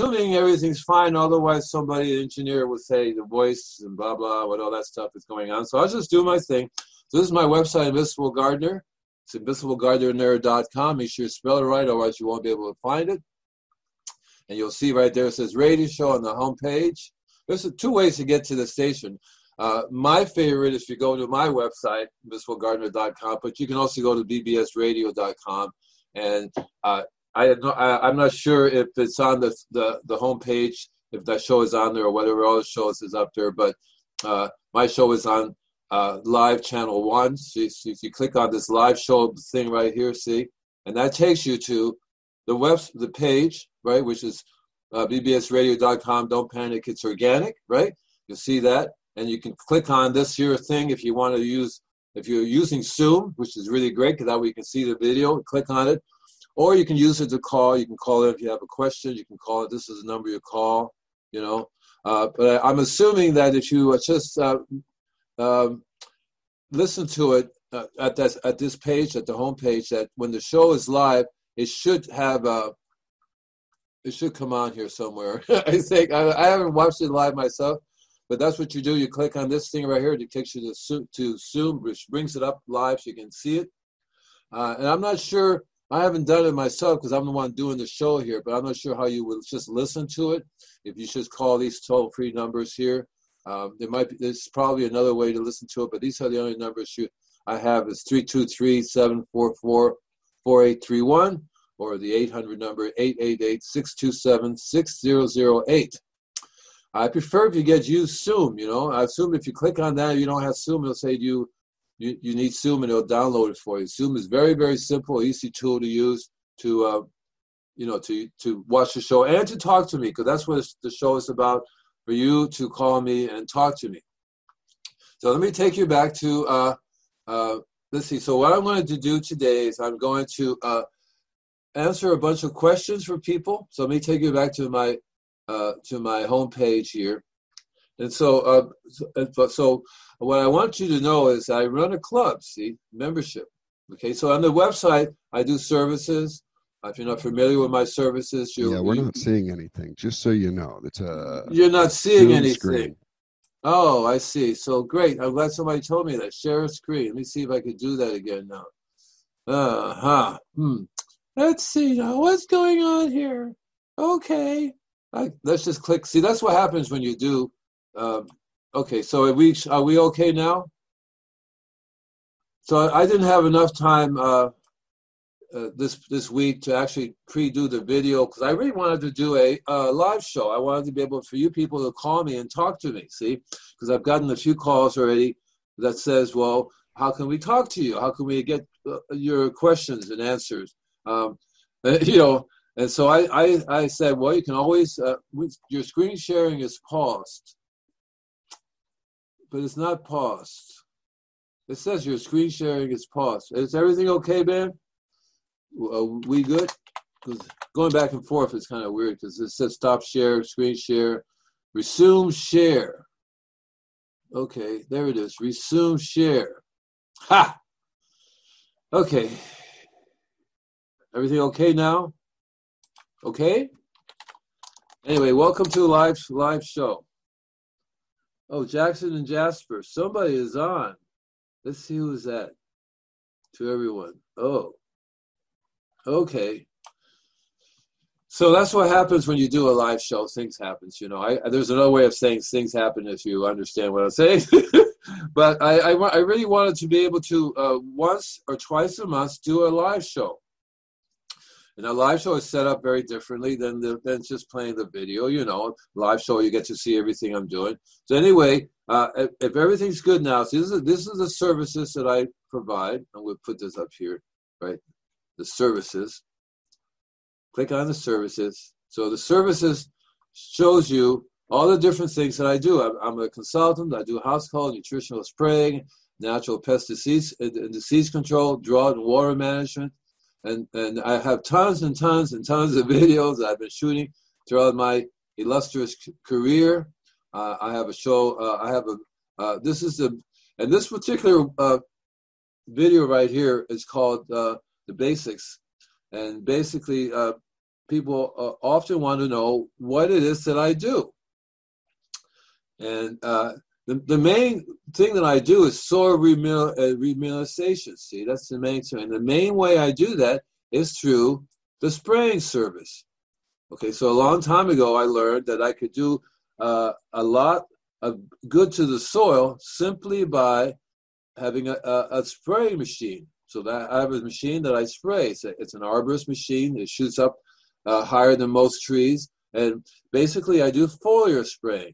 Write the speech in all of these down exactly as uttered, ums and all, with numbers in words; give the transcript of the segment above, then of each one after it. Assuming everything's fine, otherwise somebody, the engineer, would say the voice and blah, blah, what all that stuff is going on. So I just do my thing. So this is my website, Invisible Gardener. It's Invisible Gardener dot com. Make sure you spell it right, otherwise you won't be able to find it. And you'll see right there, it says radio show on the homepage. There's two ways to get to the station. Uh, my favorite, if you go to my website, Invisible Gardener dot com, but you can also go to B B S radio dot com. And uh, I, I, I'm not sure if it's on the, the, the homepage, if that show is on there or whatever other shows is up there, but uh, my show is on uh, live channel one. So if, if you click on this live show thing right here, see, and that takes you to the web, the page, right, which is uh, B B S radio dot com, Don't Panic, It's Organic, right? You'll see that. And you can click on this here thing if you want to use, if you're using Zoom, which is really great because that way you can see the video and click on it. Or you can use it to call. You can call it if you have a question. You can call it. This is the number you call, you know. Uh, but I, I'm assuming that if you just uh, um, listen to it uh, at, that, at this page, at the homepage, that when the show is live, it should have a, it should come on here somewhere. I think I, I haven't watched it live myself. But that's what you do. You click on this thing right here. It takes you to, to Zoom, which brings it up live so you can see it. Uh, and I'm not sure. I haven't done it myself because I'm the one doing the show here. But I'm not sure how you would just listen to it. If you just call these toll-free numbers here, um, there might be. There's probably another way to listen to it. But these are the only numbers you I have. Is three two three, seven four four, four eight three one or the eight hundred number eight eight eight, six two seven, six zero zero eight. I prefer if you get used Zoom, you know. I assume if you click on that, you don't have Zoom, it'll say you, you you need Zoom, and it'll download it for you. Zoom is very, very simple, easy tool to use to, uh, you know, to to watch the show and to talk to me, because that's what the show is about, for you to call me and talk to me. So let me take you back to, uh, uh, let's see. So what I'm going to do today is I'm going to uh, answer a bunch of questions for people. So let me take you back to my Uh, to my homepage here, and so, uh, so so what I want you to know is I run a club, see, membership. Okay, so on the website I do services. If you're not familiar with my services, you yeah, we're you, not seeing anything. Just so you know, it's a you're not seeing anything. Screen. Oh, I see. So great. I'm glad somebody told me that. Share a screen. Let me see if I could do that again now. Uh huh. Hmm. Let's see now. What's going on here? Okay. I, let's just click. See, that's what happens when you do. Um, okay, so are we are we okay now? So I, I didn't have enough time uh, uh, this this week to actually pre-do the video because I really wanted to do a uh, live show. I wanted to be able for you people to call me and talk to me. See, because I've gotten a few calls already that says, "Well, how can we talk to you? How can we get uh, your questions and answers?" Um, you know. And so I, I, I said, well, you can always, uh, your screen sharing is paused, but it's not paused. It says your screen sharing is paused. Is everything okay, Ben? Are we good? Because going back and forth is kind of weird because it says stop share, screen share, resume share. Okay, there it is, resume share. Ha! Okay. Everything okay now? Okay? Anyway, welcome to live live show. Oh, Jackson and Jasper. Somebody is on. Let's see who's that. To everyone. Oh. Okay. So that's what happens when you do a live show. Things happen, you know. I, there's another way of saying things happen if you understand what I'm saying. But I, I, I really wanted to be able to uh, once or twice a month do a live show. And a live show is set up very differently than the, than just playing the video. You know, live show, you get to see everything I'm doing. So anyway, uh, if, if everything's good now, so this is, this is the services that I provide. I'm going to put this up here, right? The services. Click on the services. So the services shows you all the different things that I do. I'm, I'm a consultant. I do house call, nutritional spraying, natural pest disease and, and disease control, drought and water management. And and I have tons and tons and tons of videos I've been shooting throughout my illustrious c- career. Uh, I have a show. Uh, I have a. Uh, this is the and this particular uh, video right here is called uh, The Basics, and basically uh, people uh, often want to know what it is that I do. And uh, the, the main thing that I do is soil remel- uh, remilization. See, that's the main thing. And the main way I do that is through the spraying service. Okay, so a long time ago, I learned that I could do uh, a lot of good to the soil simply by having a, a, a spraying machine. So that I have a machine that I spray. It's, a, it's an arborist machine. It shoots up uh, higher than most trees. And basically, I do foliar spraying.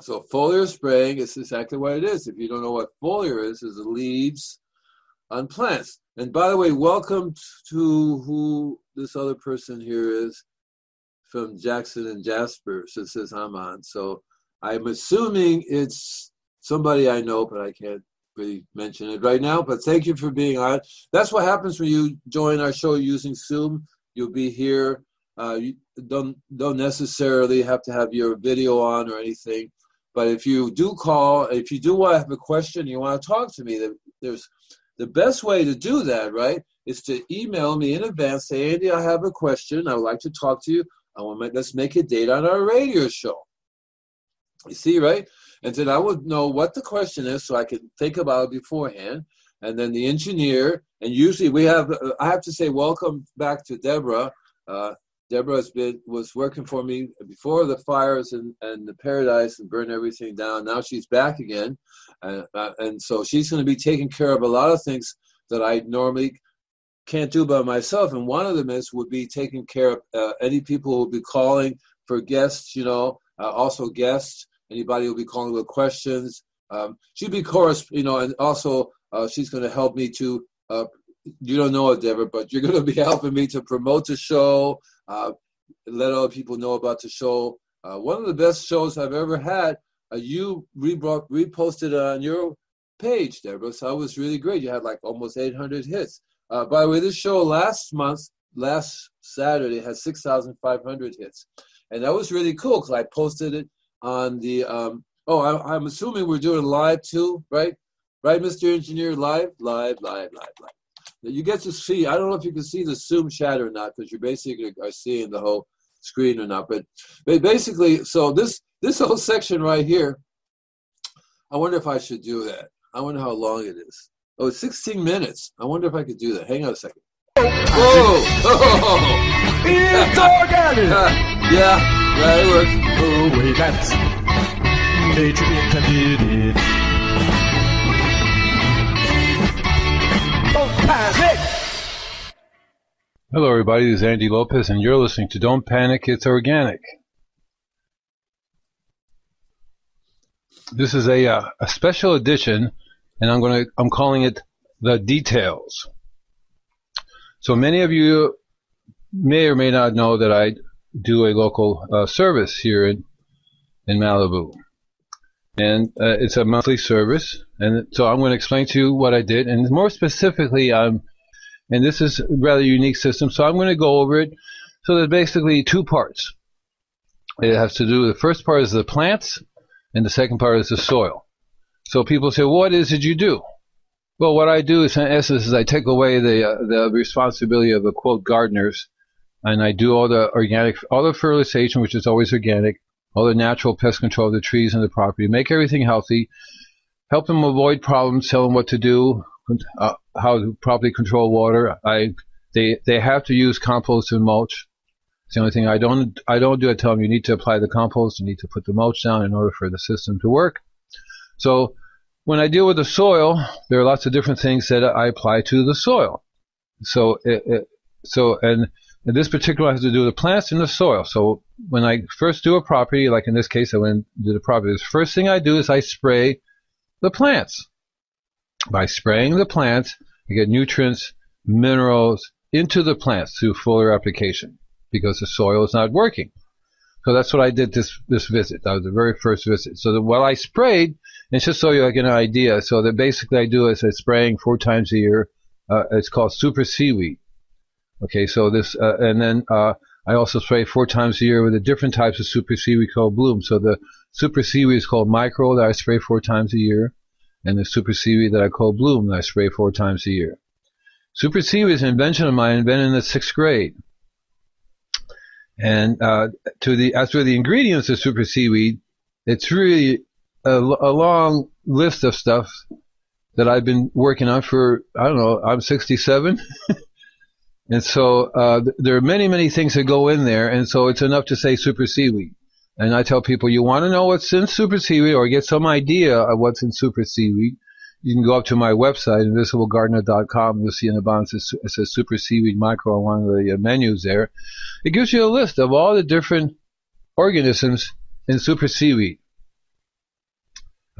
So foliar spraying is exactly what it is. If you don't know what foliar is, is the leaves on plants. And by the way, welcome to who this other person here is from Jackson and Jasper, since this I'm on. So I'm assuming it's somebody I know, but I can't really mention it right now. But thank you for being on. That's what happens when you join our show using Zoom. You'll be here. Uh, you don't, don't necessarily have to have your video on or anything. But if you do call, if you do want to have a question, you want to talk to me, there's the best way to do that, right, is to email me in advance, say, Andy, I have a question. I would like to talk to you. I want to, let's make a date on our radio show. You see, right? And then I would know what the question is so I can think about it beforehand. And then the engineer, and usually we have, I have to say welcome back to Deborah. Uh, Deborah has been was working for me before the fires and, and the paradise and burned everything down. Now she's back again. Uh, uh, and so she's going to be taking care of a lot of things that I normally can't do by myself. And one of them is would be taking care of uh, any people who will be calling for guests, you know, uh, also guests, anybody who will be calling with questions. Um, she'd be chorus, you know, and also uh, she's going to help me to, uh, you don't know it, Deborah, but you're going to be helping me to promote the show, Uh, let other people know about the show. Uh, one of the best shows I've ever had, uh, you re- reposted on your page, Deborah, so that was really great. You had like almost eight hundred hits. Uh, by the way, this show last month, last Saturday, had six thousand five hundred hits. And that was really cool because I posted it on the, um, oh, I, I'm assuming we're doing live too, right? Right, Mister Engineer, live, live, live, live, live. You get to see, I don't know if you can see the Zoom chat or not, because you basically are seeing the whole screen or not. But basically, so this this whole section right here, I wonder if I should do that. I wonder how long it is. Oh, it's sixteen minutes. I wonder if I could do that. Hang on a second. Whoa! Oh. It's organic! Uh, yeah, that works. Oh, wait, that's nature intended it. Hello, everybody. This is Andy Lopez, and you're listening to Don't Panic, It's Organic. This is a uh, a special edition, and I'm going to I'm calling it The Details. So many of you may or may not know that I do a local uh, service here in in Malibu, and uh, it's a monthly service. And so I'm going to explain to you what I did, and more specifically, I'm. And this is a rather unique system, so I'm going to go over it. So there's basically two parts. It has to do, the first part is the plants, and the second part is the soil. So people say, what is it you do? Well, what I do is, in essence, is I take away the uh, the responsibility of the, quote, gardeners, and I do all the organic, all the fertilization, which is always organic, all the natural pest control of the trees and the property, make everything healthy, help them avoid problems, tell them what to do, Uh, how to properly control water. I they they have to use compost and mulch. It's the only thing I don't I don't do. I tell them you need to apply the compost, you need to put the mulch down in order for the system to work. So when I deal with the soil, there are lots of different things that I apply to the soil. So it, it, so and, and this particular has to do with the plants and the soil. So when I first do a property, like in this case, I went and did a property. The first thing I do is I spray the plants. By spraying the plants, you get nutrients, minerals into the plants through foliar application because the soil is not working. So that's what I did this this visit. That was the very first visit. So that while I sprayed, and just so you get an idea, so that basically I do is I spraying four times a year. Uh, it's called super seaweed. Okay, so this, uh, and then uh, I also spray four times a year with the different types of super seaweed called bloom. So the super seaweed is called micro that I spray four times a year. And the super seaweed that I call bloom that I spray four times a year. Super seaweed is an invention of mine, invented in the sixth grade. And uh, to the as for the ingredients of super seaweed, it's really a, a long list of stuff that I've been working on for, I don't know, I'm sixty-seven. And so uh, there are many, many things that go in there, and so it's enough to say super seaweed. And I tell people, you want to know what's in super seaweed or get some idea of what's in super seaweed, you can go up to my website, Invisible Gardener dot com. You'll see in the bottom it says, it says super seaweed micro on one of the menus there. It gives you a list of all the different organisms in super seaweed.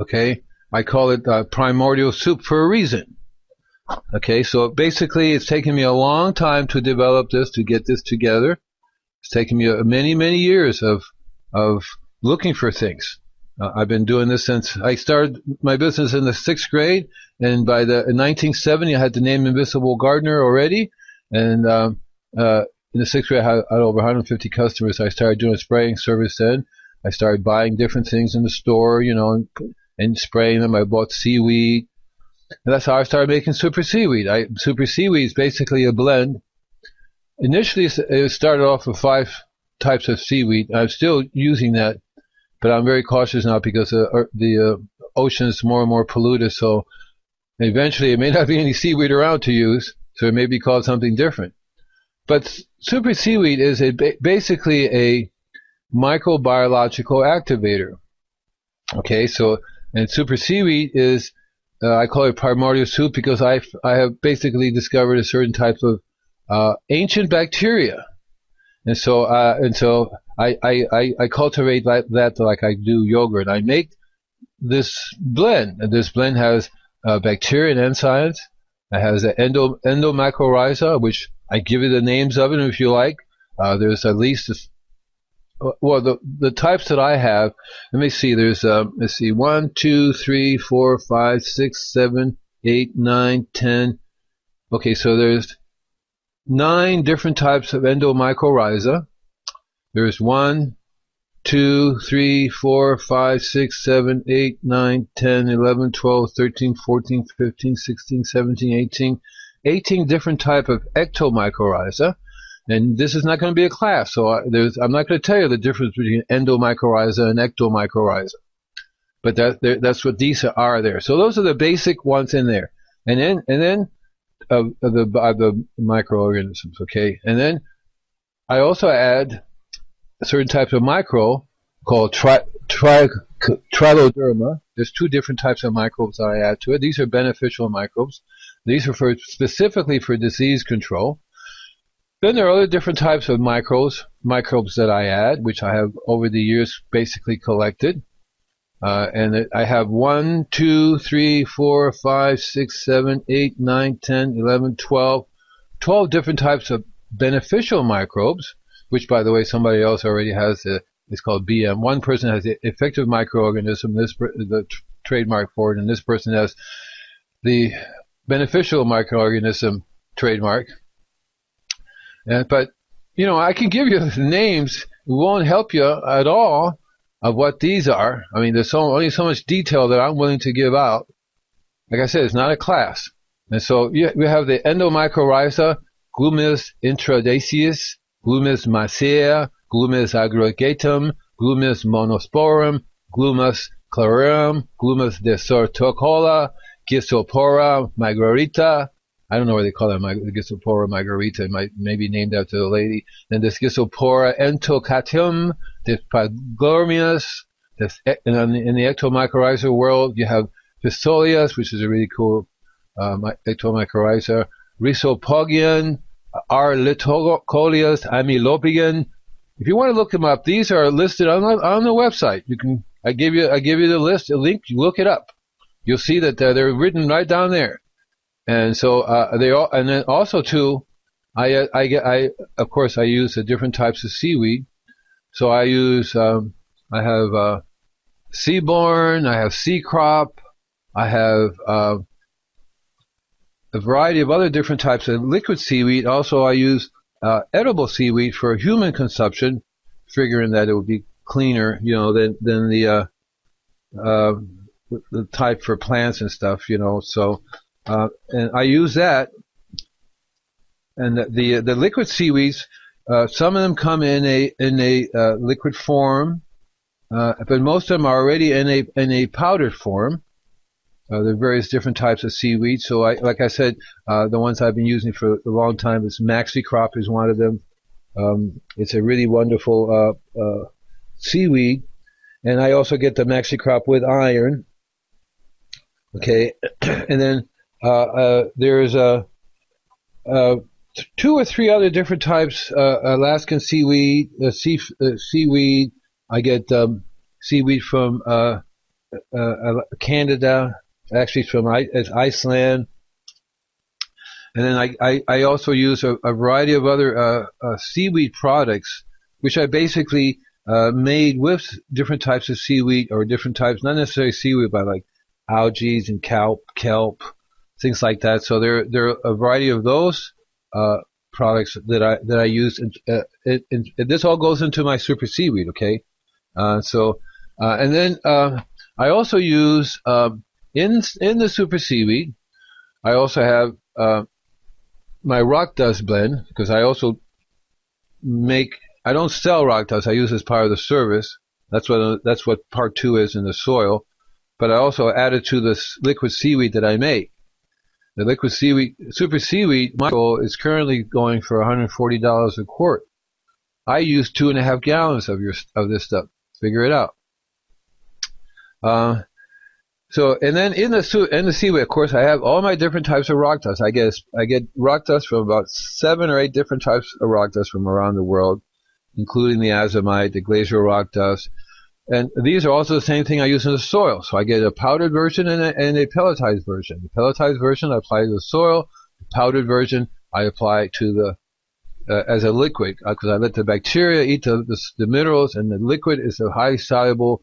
Okay? I call it uh, primordial soup for a reason. Okay, so basically it's taken me a long time to develop this, to get this together. It's taken me many, many years of of looking for things. Uh, I've been doing this since I started my business in the sixth grade, and by the in nineteen seventy I had the name Invisible Gardener already. And um, uh, in the sixth grade I had, I had over one hundred fifty customers. I started doing a spraying service then. I started buying different things in the store, you know, and, and spraying them. I bought seaweed. And that's how I started making super seaweed. I, super seaweed is basically a blend. Initially, it started off with five types of seaweed. I'm still using that, but I'm very cautious now because uh, the uh, ocean is more and more polluted. So eventually, it may not be any seaweed around to use, so it may be called something different. But super seaweed is a, basically a microbiological activator. Okay, so and super seaweed is Uh, I call it primordial soup because I I have basically discovered a certain type of uh, ancient bacteria, and so uh, and so I I, I cultivate that, that like I do yogurt. I make this blend, and this blend has uh, bacteria and enzymes. It has an endo endomycorrhiza, which I give you the names of it if you like. Uh, there's at least this, well, the the types that I have, let me see, there's, um, let's see, one, two, three, four, five, six, seven, eight, nine, ten. Okay, so there's nine different types of endomycorrhiza. There's one, two, three, four, five, six, seven, eight, nine, ten, eleven, twelve, thirteen, fourteen, fifteen, sixteen, seventeen, eighteen. eighteen different types of ectomycorrhiza. And this is not going to be a class, so I, there's, I'm not going to tell you the difference between endomycorrhiza and ectomycorrhiza. But that, that's what these are there. So those are the basic ones in there. And then, and then uh, the, uh, the microorganisms, okay? And then I also add certain types of micro called tri, tri, triloderma. There's two different types of microbes that I add to it. These are beneficial microbes. These are for, specifically for disease control. Then there are other different types of microbes, microbes that I add, which I have over the years basically collected. Uh, and it, I have one, two, three, four, five, six, seven, eight, nine, ten, eleven, twelve. twelve different types of beneficial microbes, which, by the way, somebody else already has. A, it's called B M. One person has the effective microorganism, this the tr trademark for it, and this person has the beneficial microorganism trademark. Uh, but, you know, I can give you the names. It won't help you at all of what these are. I mean, there's so, only so much detail that I'm willing to give out. Like I said, it's not a class. And so you, we have the endomycorrhiza, Glumis intradaceus, Glumis macea, Glumis aggregatum, Glumis monosporum, Glumis clareum, Glumis deserticola, Gissopora margarita. I don't know why they call it Gissopora margarita. It might maybe named after the lady. Then there's Gissopora entocatum, there's Pyglormius. There's, and in the ectomycorrhiza world, you have Pisolius, which is a really cool um, ectomycorrhiza, Rhizopogian, R. litocolius, Amylopigan. If you want to look them up, these are listed on on the website. You can I give you I give you the list, a link. You look it up. You'll see that they're, they're written right down there. And so uh, they all, and then also too, I, I get, I of course I use the different types of seaweed. So I use, um, I have uh, seaborne, I have sea crop, I have uh, a variety of other different types of liquid seaweed. Also, I use uh, edible seaweed for human consumption, figuring that it would be cleaner, you know, than than the uh, uh, the type for plants and stuff, you know. So. Uh, and I use that, and the the, the liquid seaweeds Uh, some of them come in a in a uh, liquid form, uh, but most of them are already in a in a powdered form. Uh, there are various different types of seaweed. So, I, like I said, uh, the ones I've been using for a long time is MaxiCrop is one of them. Um, it's a really wonderful uh, uh, seaweed, and I also get the MaxiCrop with iron. Okay, and then uh, uh, there's a uh, two or three other different types: uh, Alaskan seaweed, uh, sea uh, seaweed. I get um, seaweed from uh, uh, Canada, actually from I Iceland. And then I, I, I also use a, a variety of other uh, uh, seaweed products, which I basically uh, made with different types of seaweed or different types, not necessarily seaweed, but like algae and kelp, kelp, things like that. So there, there are a variety of those uh, products that I that I use, and, uh, it, and this all goes into my super seaweed. Okay, uh, so uh, and then uh, I also use um, in in the super seaweed. I also have uh, my rock dust blend, because I also make, I don't sell rock dust, I use as part of the service. That's what that's what part two is in the soil. But I also added to this liquid seaweed that I make. The liquid seaweed, super seaweed, Micro, is currently going for one hundred forty dollars a quart. I use two and a half gallons of your of this stuff. Figure it out. Uh, So, and then in the in the seaweed, of course, I have all my different types of rock dust. I get I get rock dust from about seven or eight different types of rock dust from around the world, including the azomite, the glacial rock dust, and these are also the same thing I use in the soil. So I get a powdered version and a, and a pelletized version. The pelletized version I apply to the soil. The powdered version I apply to the uh, as a liquid, because I let the bacteria eat the, the the minerals, and the liquid is a highly soluble,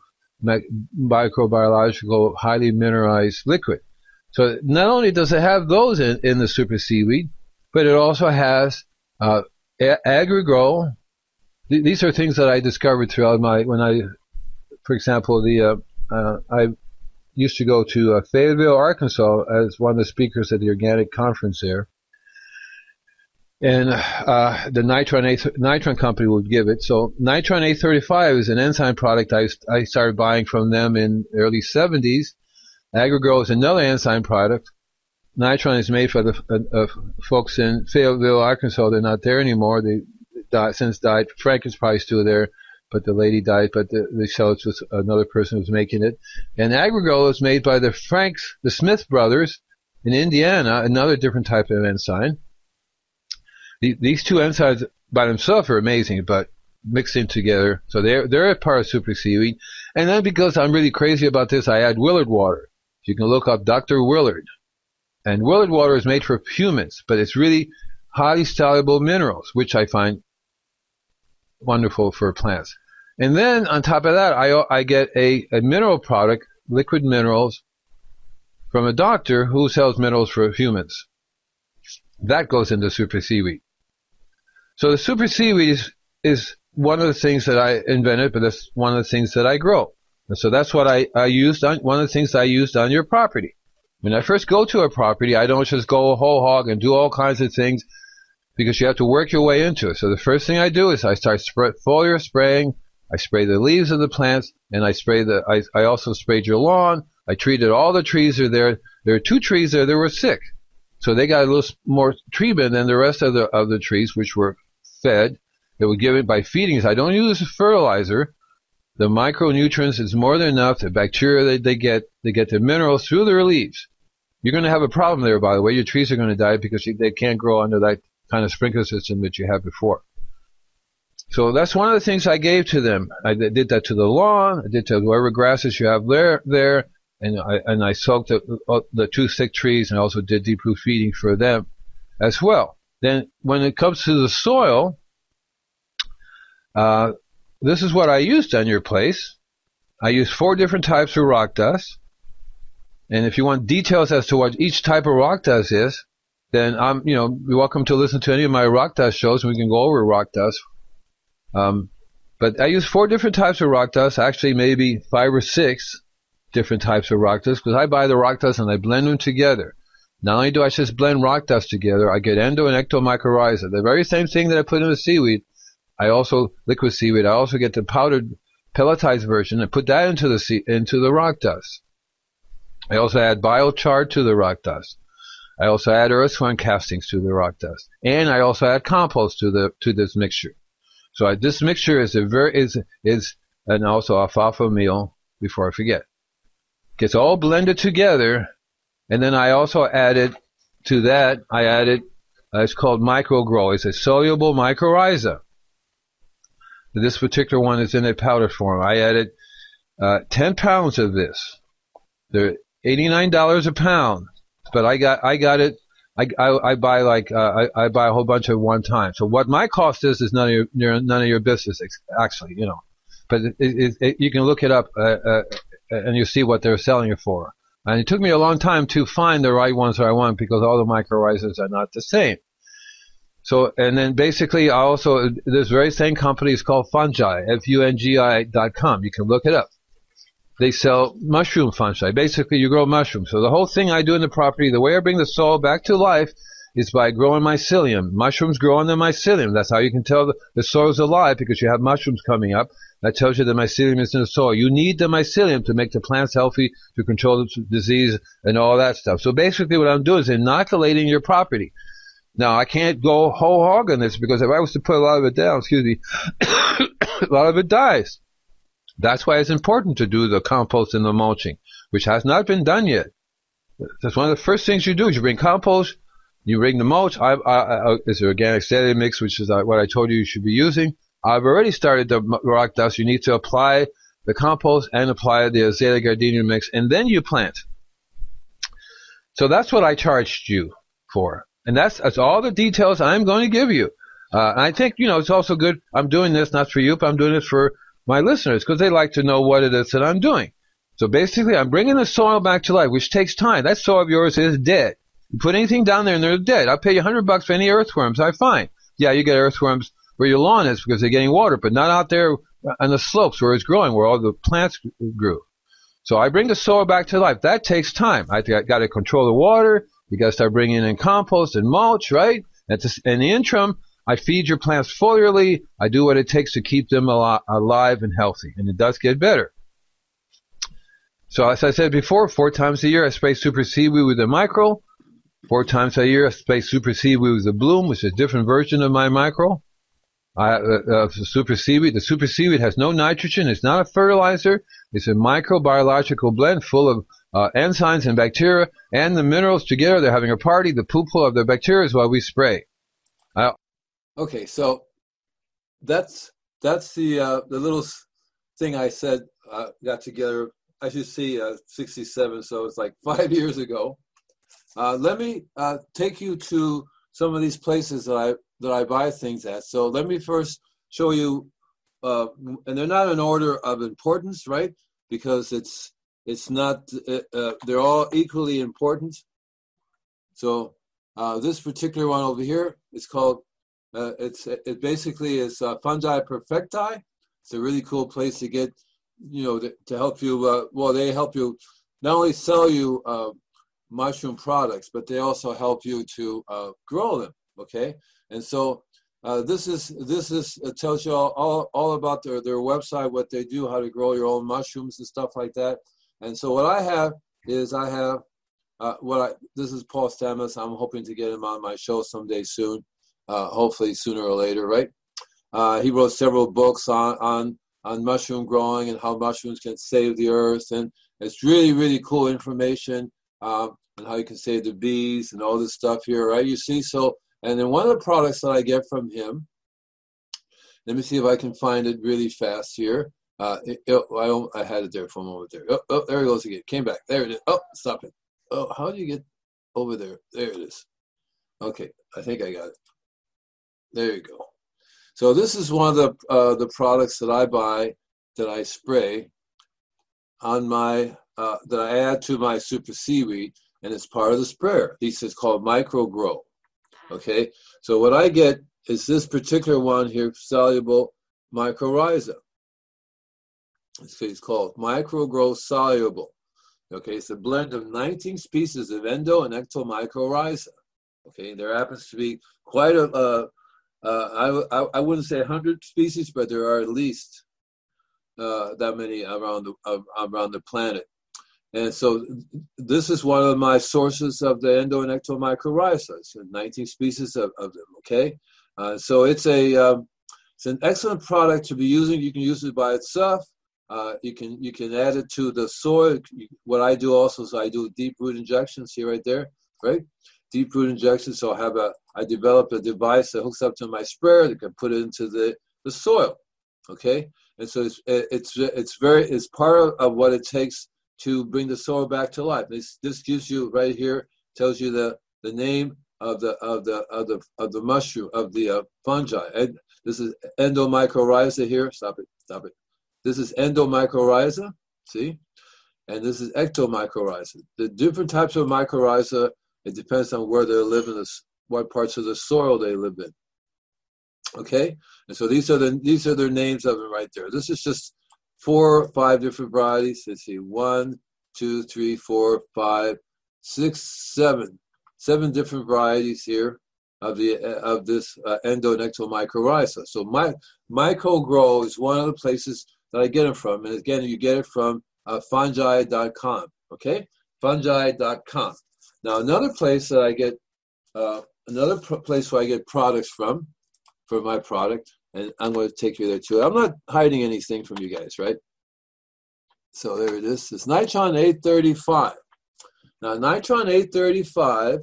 microbiological, highly mineralized liquid. So not only does it have those in, in the super seaweed, but it also has uh, AgriGro. Th these are things that I discovered throughout my, when I, for example, the uh, uh, I used to go to uh, Fayetteville, Arkansas, as one of the speakers at the organic conference there. And uh, the Nitron eight, Nitron company would give it. So Nitron eight thirty-five is an enzyme product I, I started buying from them in the early seventies. AgriGro is another enzyme product. Nitron is made for the uh, uh, folks in Fayetteville, Arkansas. They're not there anymore. They died, since died. Frank is probably still there, but the lady died. But the, they sell it to another person who's making it. And AgriGro is made by the Franks, the Smith brothers in Indiana, another different type of enzyme. These two enzymes by themselves are amazing, but mixed in together, so they're they're a part of super seaweed. And then, because I'm really crazy about this, I add Willard water. You can look up Doctor Willard, and Willard water is made for humans, but it's really highly soluble minerals, which I find wonderful for plants. And then on top of that, I I get a, a mineral product, liquid minerals, from a doctor who sells minerals for humans. That goes into super seaweed. So the super seaweed is, is one of the things that I invented, but that's one of the things that I grow. And so that's what I, I used on, one of the things I used on your property. When I first go to a property, I don't just go a whole hog and do all kinds of things, because you have to work your way into it. So the first thing I do is I start spray, foliar spraying. I spray the leaves of the plants, and I spray the, I, I also sprayed your lawn. I treated all the trees that are there. There are two trees there that were sick. So they got a little more treatment than the rest of the of the trees, which were fed. They were given by feedings. I don't use fertilizer. The micronutrients is more than enough. The bacteria that they get, they get the minerals through their leaves. You're going to have a problem there, by the way. Your trees are going to die, because they can't grow under that kind of sprinkler system that you had before. So that's one of the things I gave to them. I did that to the lawn. I did to whatever grasses you have there. there. And I, and I soaked the, uh, the two sick trees, and also did deep root feeding for them as well. Then when it comes to the soil, uh, this is what I used on your place. I used four different types of rock dust. And if you want details as to what each type of rock dust is, then I'm, you know, you're welcome to listen to any of my rock dust shows, and we can go over rock dust. Um, but I use four different types of rock dust, actually maybe five or six different types of rock dust, because I buy the rock dust and I blend them together. Not only do I just blend rock dust together, I get endo and ectomycorrhiza, the very same thing that I put in the seaweed. I also liquid seaweed. I also get the powdered pelletized version and put that into the sea, into the rock dust. I also add biochar to the rock dust. I also add earthworm castings to the rock dust, and I also add compost to the to this mixture. So I, this mixture is a very is is and also alfalfa meal. Before I forget, gets all blended together, and then I also added to that. I added uh, it's called Micro-Grow. It's a soluble mycorrhiza. This particular one is in a powder form. I added uh, ten pounds of this. They're eighty-nine dollars a pound. But I got I got it. I, I, I buy like uh, I, I buy a whole bunch at one time. So what my cost is is none of your none of your business actually, you know. But it, it, it, you can look it up uh, uh, and you see what they're selling it for. And it took me a long time to find the right ones that I want because all the mycorrhizas are not the same. So and then basically I also this very same company is called Fungi, F U N G I dot com. You can look it up. They sell mushroom fungi. Basically, you grow mushrooms. So the whole thing I do in the property, the way I bring the soil back to life is by growing mycelium. Mushrooms grow on the mycelium. That's how you can tell the, the soil is alive because you have mushrooms coming up. That tells you the mycelium is in the soil. You need the mycelium to make the plants healthy, to control the disease and all that stuff. So basically what I'm doing is inoculating your property. Now, I can't go whole hog on this because if I was to put a lot of it down, excuse me, a lot of it dies. That's why it's important to do the compost and the mulching, which has not been done yet. That's one of the first things you do is you bring compost, you bring the mulch. I, I, I, it's an organic static mix, which is what I told you you should be using. I've already started the rock dust. You need to apply the compost and apply the azalea gardenia mix, and then you plant. So that's what I charged you for. And that's, that's all the details I'm going to give you. Uh, and I think, you know, it's also good. I'm doing this not for you, but I'm doing it for my listeners, because they like to know what it is that I'm doing. So basically, I'm bringing the soil back to life, which takes time. That soil of yours is dead. You put anything down there and they're dead. I'll pay you one hundred bucks for any earthworms I find. Yeah, you get earthworms where your lawn is because they're getting water, but not out there on the slopes where it's growing, where all the plants grew. So I bring the soil back to life. That takes time. I got to control the water. You got to start bringing in compost and mulch, right? And in the interim, I feed your plants foliarly. I do what it takes to keep them al- alive and healthy, and it does get better. So as I said before, four times a year I spray super seaweed with the micro. Four times a year I spray super seaweed with the bloom, which is a different version of my micro. I, uh, uh, super seaweed. The super seaweed has no nitrogen. It's not a fertilizer. It's a microbiological blend full of uh, enzymes and bacteria, and the minerals together. They're having a party. The poo-poo of the bacteria is what we spray. I, Okay, so that's that's the uh, the little thing I said uh, got together. I should see uh, sixty-seven, so it's like five years ago. Uh, let me uh, take you to some of these places that I that I buy things at. So let me first show you, uh, and they're not in order of importance, right? Because it's it's not uh, they're all equally important. So uh, this particular one over here is called. Uh, it's it basically is uh, Fungi Perfecti. It's a really cool place to get, you know, to, to help you. Uh, well, they help you not only sell you uh, mushroom products, but they also help you to uh, grow them. Okay, and so uh, this is this is it tells you all, all all about their their website, what they do, how to grow your own mushrooms and stuff like that. And so what I have is I have uh, what I this is Paul Stamets. I'm hoping to get him on my show someday soon. Uh, hopefully sooner or later, right? Uh, he wrote several books on, on on mushroom growing and how mushrooms can save the earth, and it's really, really cool information um, and how you can save the bees and all this stuff here, right? You see, so, and then one of the products that I get from him, let me see if I can find it really fast here. Uh, it, it, I, I had it there for a moment there. Oh, oh, there it goes again. Came back. There it is. Oh, stop it. Oh, how do you get over there? There it is. Okay, I think I got it. There you go. So this is one of the uh, the products that I buy, that I spray on my uh, that I add to my super seaweed, and it's part of the sprayer. This is called Micro-Grow. Okay. So what I get is this particular one here, soluble mycorrhiza. It's, it's called Micro-Grow Soluble. Okay. It's a blend of nineteen species of endo and ectomycorrhiza. Okay. There happens to be quite a uh, Uh, I, I I wouldn't say one hundred species, but there are at least uh, that many around the uh, around the planet. And so this is one of my sources of the endo and ectomycorrhiza, so nineteen species of, of them, okay? Uh, so it's a um, it's an excellent product to be using. You can use it by itself. Uh, you can you can add it to the soil. What I do also is I do deep root injections here, right there, right? Deep root injections. So I have a I develop a device that hooks up to my sprayer that can put it into the, the soil, okay? And so it's it's it's very it's part of, of what it takes to bring the soil back to life. This this gives you right here, tells you the, the name of the of the of the of the mushroom of the uh, fungi. And this is endomycorrhiza here. Stop it, stop it. This is endomycorrhiza, see, and this is ectomycorrhiza. The different types of mycorrhiza, it depends on where they live in the what parts of the soil they live in. Okay, and so these are the these are their names of them right there. This is just four or five different varieties. Let's see, one, two, three, four, five, six, seven, seven different varieties here of the of this uh, endonectomycorrhiza. So my Micro-Grow is one of the places that I get it from, and again, you get it from uh, Fungi dot com. Okay, Fungi dot com. Now another place that I get uh, another pr- place where I get products from for my product. And I'm going to take you there, too. I'm not hiding anything from you guys, right? So there it is. It's Nitron eight thirty-five. Now, Nitron eight thirty-five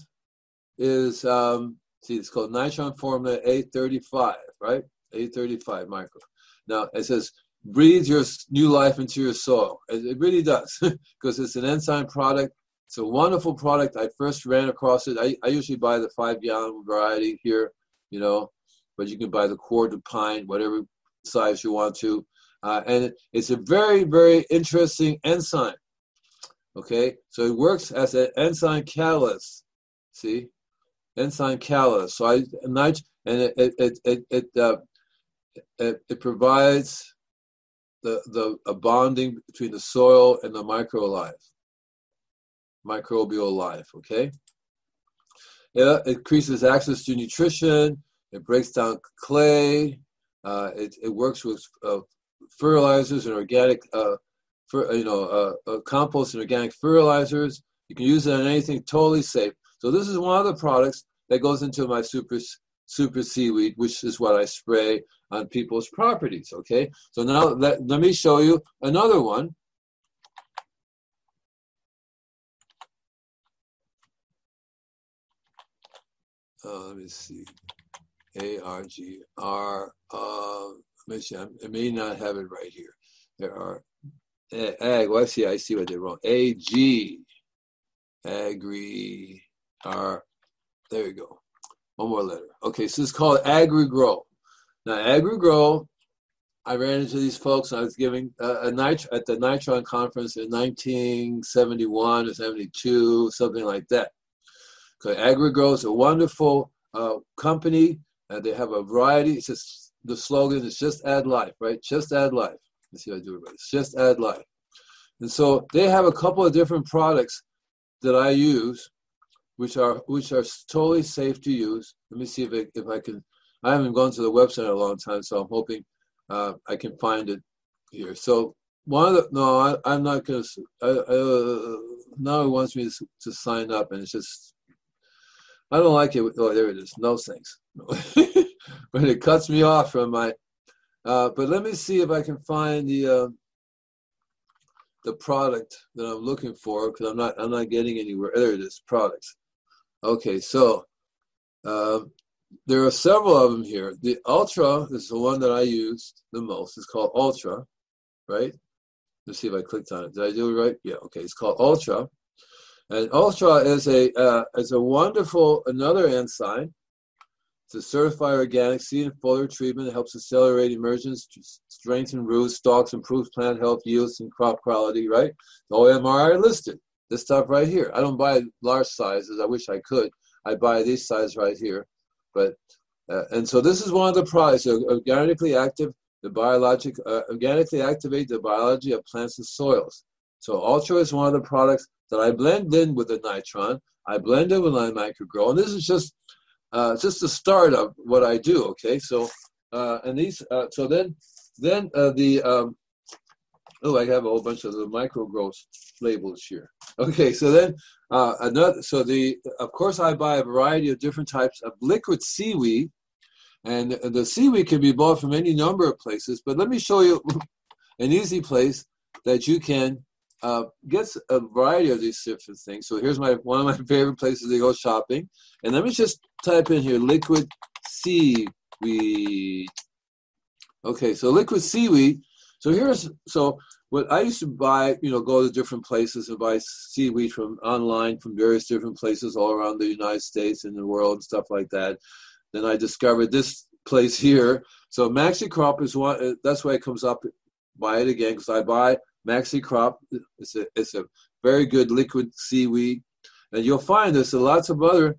is, um, see, it's called Nitron Formula eight thirty-five, right? eight thirty-five micro. Now, it says, breathe your new life into your soil. It really does, because it's an enzyme product. It's a wonderful product. I first ran across it. I, I usually buy the five-gallon variety here, you know. But you can buy the quart, the pint, whatever size you want to. Uh, and it's a very, very interesting enzyme, okay? So it works as an enzyme catalyst, see? Enzyme catalyst. So I, and I, and it it it it, uh, it, it provides the, the a bonding between the soil and the microlife, microbial life, okay? Yeah, it increases access to nutrition. It breaks down clay. Uh, it, it works with uh, fertilizers and organic, uh, fer, you know, uh, uh, compost and organic fertilizers. You can use it on anything, totally safe. So this is one of the products that goes into my super super seaweed, which is what I spray on people's properties, okay? So now let, let me show you another one. Uh, let me see. A R G R, uh, I may not have it right here. There are, ag, well, I see, I see what they're wrong. A G, Agri, R, there you go. One more letter. Okay, so it's called AgriGro. Now, AgriGro, I ran into these folks, and I was giving a, a nit- at the Nitron conference in nineteen seventy-one or seventy-two, something like that. So AgriGro is a wonderful uh, company. Uh, they have a variety. It's just, the slogan is just add life, right? Just add life. Let's see how I do it right. It's just add life. And so they have a couple of different products that I use, which are which are totally safe to use. Let me see if I, if I can. I haven't gone to the website in a long time, so I'm hoping uh, I can find it here. So one of the, no, I, I'm not going to. Uh, now it wants me to, to sign up, and it's just, I don't like it. Oh, there it is. No thanks. But it cuts me off from my. Uh, but let me see if I can find the uh, the product that I'm looking for, because I'm not I'm not getting anywhere. There it is. Products. Okay, so uh, there are several of them here. The Ultra is the one that I used the most. It's called Ultra, right? Let's see if I clicked on it. Did I do it right? Yeah. Okay. It's called Ultra. And Ultra is a uh, is a wonderful, another enzyme. It's a certified organic seed and foliar treatment that helps accelerate emergence, strengthen roots, stalks, improves plant health, yields, and crop quality, right? The O M R I listed, this stuff right here. I don't buy large sizes. I wish I could. I buy these sizes right here. But uh, and so this is one of the products. So organically active, the biologic, uh, organically activate the biology of plants and soils. So Ultra is one of the products that I blend in with the Nitron. I blend in with my Micro-Grow. And this is just uh, just the start of what I do. Okay, so uh, and these uh, so then then uh, the um, oh I have a whole bunch of the micro-growth labels here. Okay, so then uh, another so the of course I buy a variety of different types of liquid seaweed, and the seaweed can be bought from any number of places. But let me show you an easy place that you can uh, get a variety of these different things. So here's my one of my favorite places to go shopping, and let me just type in here liquid seaweed. Okay, so liquid seaweed. So here's so what I used to buy, you know, go to different places and buy seaweed from online from various different places all around the United States and the world and stuff like that. Then I discovered this place here. So MaxiCrop is one. That's why it comes up. Buy it again because I buy MaxiCrop. It's a it's a very good liquid seaweed, and you'll find there's lots of other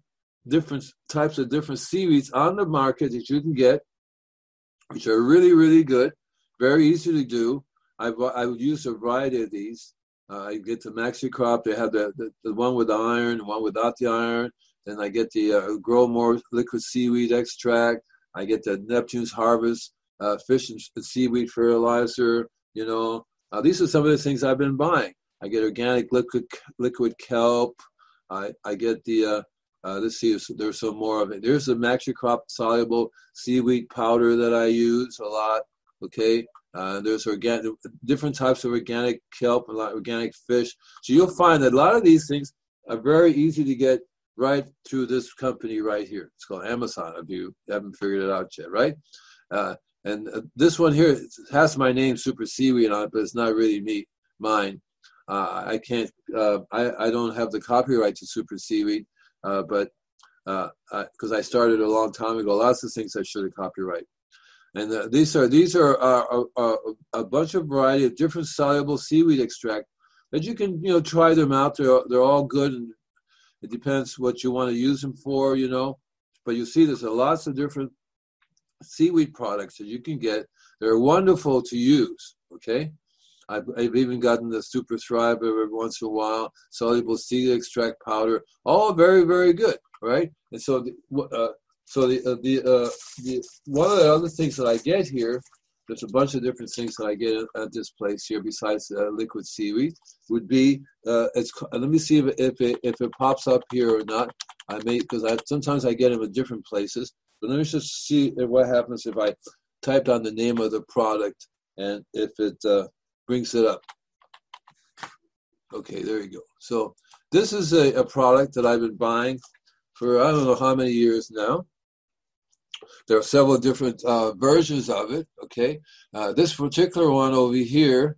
different types of different seaweeds on the market that you can get, which are really really good, very easy to do. I've I've used a variety of these. Uh, I get the MaxiCrop. They have the, the the one with the iron, the one without the iron. Then I get the uh, Grow More liquid seaweed extract. I get the Neptune's Harvest. Uh, fish and seaweed fertilizer, you know. Uh, these are some of the things I've been buying. I get organic liquid liquid kelp. I, I get the, uh, uh, let's see if there's some more of it. There's the MaxiCrop soluble seaweed powder that I use a lot, okay. Uh, there's organic, different types of organic kelp, a lot of organic fish. So you'll find that a lot of these things are very easy to get right through this company right here. It's called Amazon, if you haven't figured it out yet, right? Uh, And this one here has my name, Super Seaweed, on it, but it's not really me, mine. Uh, I can't, uh, I, I don't have the copyright to Super Seaweed, uh, but because uh, I, I started a long time ago, lots of things I should have copyright. And uh, these are these are, are, are a bunch of variety of different soluble seaweed extract that you can, you know, try them out. They're they're all good, and it depends what you want to use them for, you know. But you see, there's lots of different seaweed products that you can get. They're wonderful to use, okay? I've, I've even gotten the Super Thrive every once in a while, soluble seed extract powder, all very, very good, right? And so the, uh, so the, uh, the, uh, the one of the other things that I get here, there's a bunch of different things that I get at, at this place here besides uh, liquid seaweed, would be, uh, it's, let me see if it, if, it, if it pops up here or not. I may, because I, sometimes I get them at different places. But let me just see what happens if I type down the name of the product and if it uh, brings it up. Okay, there you go. So this is a, a product that I've been buying for I don't know how many years now. There are several different uh, versions of it, okay? Uh, this particular one over here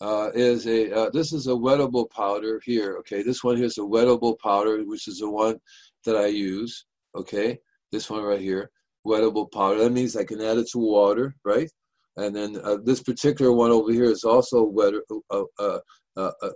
uh, is a, uh, this is a wettable powder here, okay? This one here is a wettable powder, which is the one that I use, okay? This one right here, wettable powder. That means I can add it to water, right? And then uh, this particular one over here is also wet, uh, uh, uh, uh,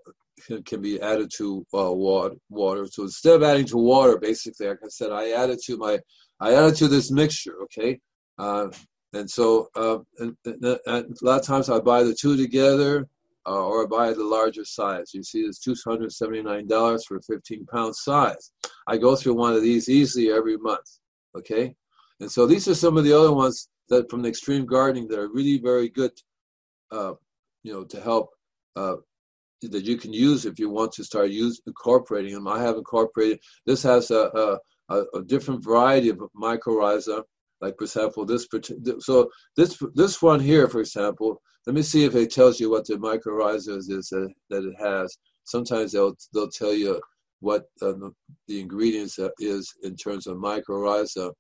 can, can be added to uh, water, water. So instead of adding to water, basically, like I said, I added to my, I added to this mixture, okay? Uh, and so uh, and, and, and a lot of times I buy the two together uh, or I buy the larger size. You see, it's two hundred seventy-nine dollars for a fifteen pound size. I go through one of these easily every month. Okay, and so these are some of the other ones that from the extreme gardening that are really very good, uh, you know, to help uh, that you can use if you want to start use, incorporating them. I have incorporated. This has a, a, a different variety of mycorrhiza, like for example this. So this this one here, for example, let me see if it tells you what the mycorrhiza is, is uh, that it has. Sometimes they'll they'll tell you what uh, the ingredients uh, is in terms of mycorrhiza.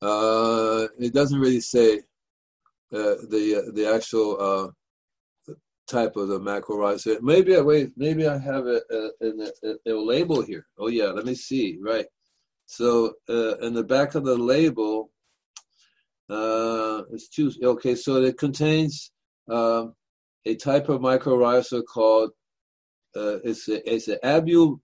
Uh, it doesn't really say uh, the uh, the actual uh, type of the mycorrhiza. Maybe I wait. Maybe I have a, a, a, a label here. Oh yeah, let me see. Right. So uh, in the back of the label, uh, it's two. Okay, so it contains um, a type of mycorrhiza called. Uh, it's a, it's a abu,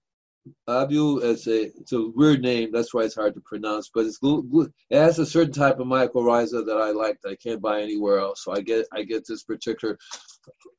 abu. It's a it's a weird name. That's why it's hard to pronounce. But it's it has a certain type of mycorrhiza that I like that I can't buy anywhere else. So I get I get this particular,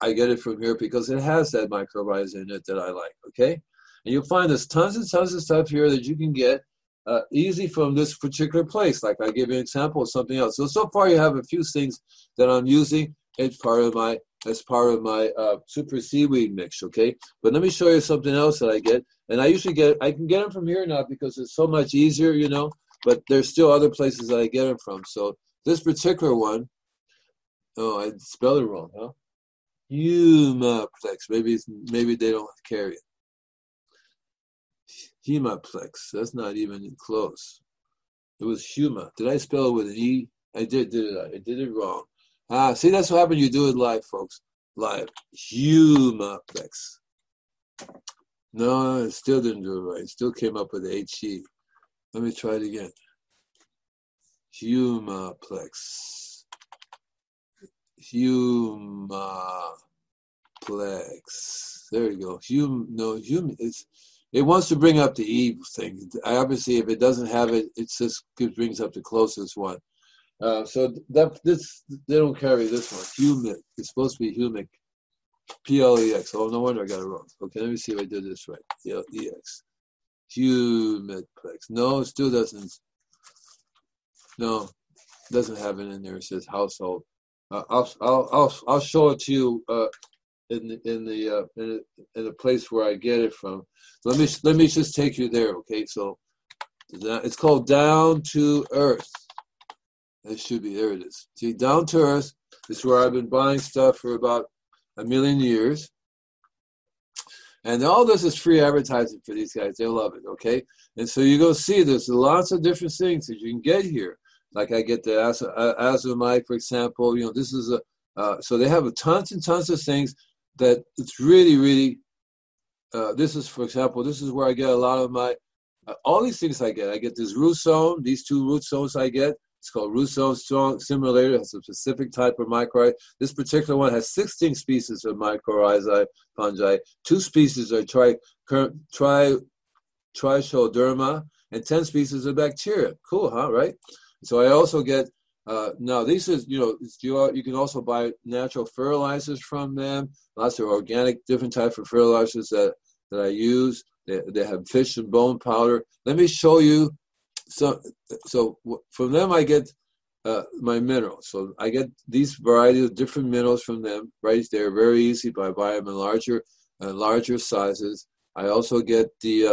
I get it from here because it has that mycorrhiza in it that I like. Okay, and you'll find there's tons and tons of stuff here that you can get uh, easy from this particular place. Like I give you an example of something else. So, so far you have a few things that I'm using as part of my, as part of my uh, super seaweed mix, okay? But let me show you something else that I get. And I usually get, I can get them from here now because it's so much easier, you know, but there's still other places that I get them from. So this particular one, oh, I spelled it wrong, huh? Humiplex. Maybe it's, maybe they don't carry it. Humiplex. That's not even close. It was Huma. Did I spell it with an E? I did, did it? I did it wrong. Ah, see, that's what happened. You do it live, folks. Live. Humiplex. No, it still didn't do it right. It still came up with H E. Let me try it again. Humiplex. Humiplex. There you go. Hum, no, hum, it's, it wants to bring up the E thing. I obviously, if it doesn't have it, it just brings up the closest one. Uh, so that this they don't carry this one. Humic. It's supposed to be humic. P L E X. Oh, no wonder I got it wrong. Okay, let me see if I did this right. P L E X. Humiplex. No, it still doesn't. No, doesn't have it in there. It says household. Uh, I'll I'll I'll I'll show it to you uh, in the, in the uh, in a, in a place where I get it from. Let me let me just take you there, okay? So it's called Down to Earth. It should be there. It is. See, Down to Earth is where I've been buying stuff for about a million years, and all this is free advertising for these guys. They love it, okay? And so you go see there's lots of different things that you can get here. Like I get the Az- Azomite, for example. You know, this is a uh, so they have a tons and tons of things that it's really, really. Uh, this is, for example, this is where I get a lot of my uh, all these things I get. I get this root zone. These two root zones I get. It's called root zone strong simulator. It has a specific type of mycorrhizae. This particular one has sixteen species of mycorrhizae fungi. Two species are tri tri trichoderma and ten species of bacteria. Cool, huh? Right. So I also get, uh, now these is, you know, you, you can also buy natural fertilizers from them. Lots of organic, different types of fertilizers that, that I use. They, they have fish and bone powder. Let me show you. So, so from them I get uh, my minerals. So I get these variety of different minerals from them, right? They're very easy by buying them in larger, uh, larger sizes. I also get the,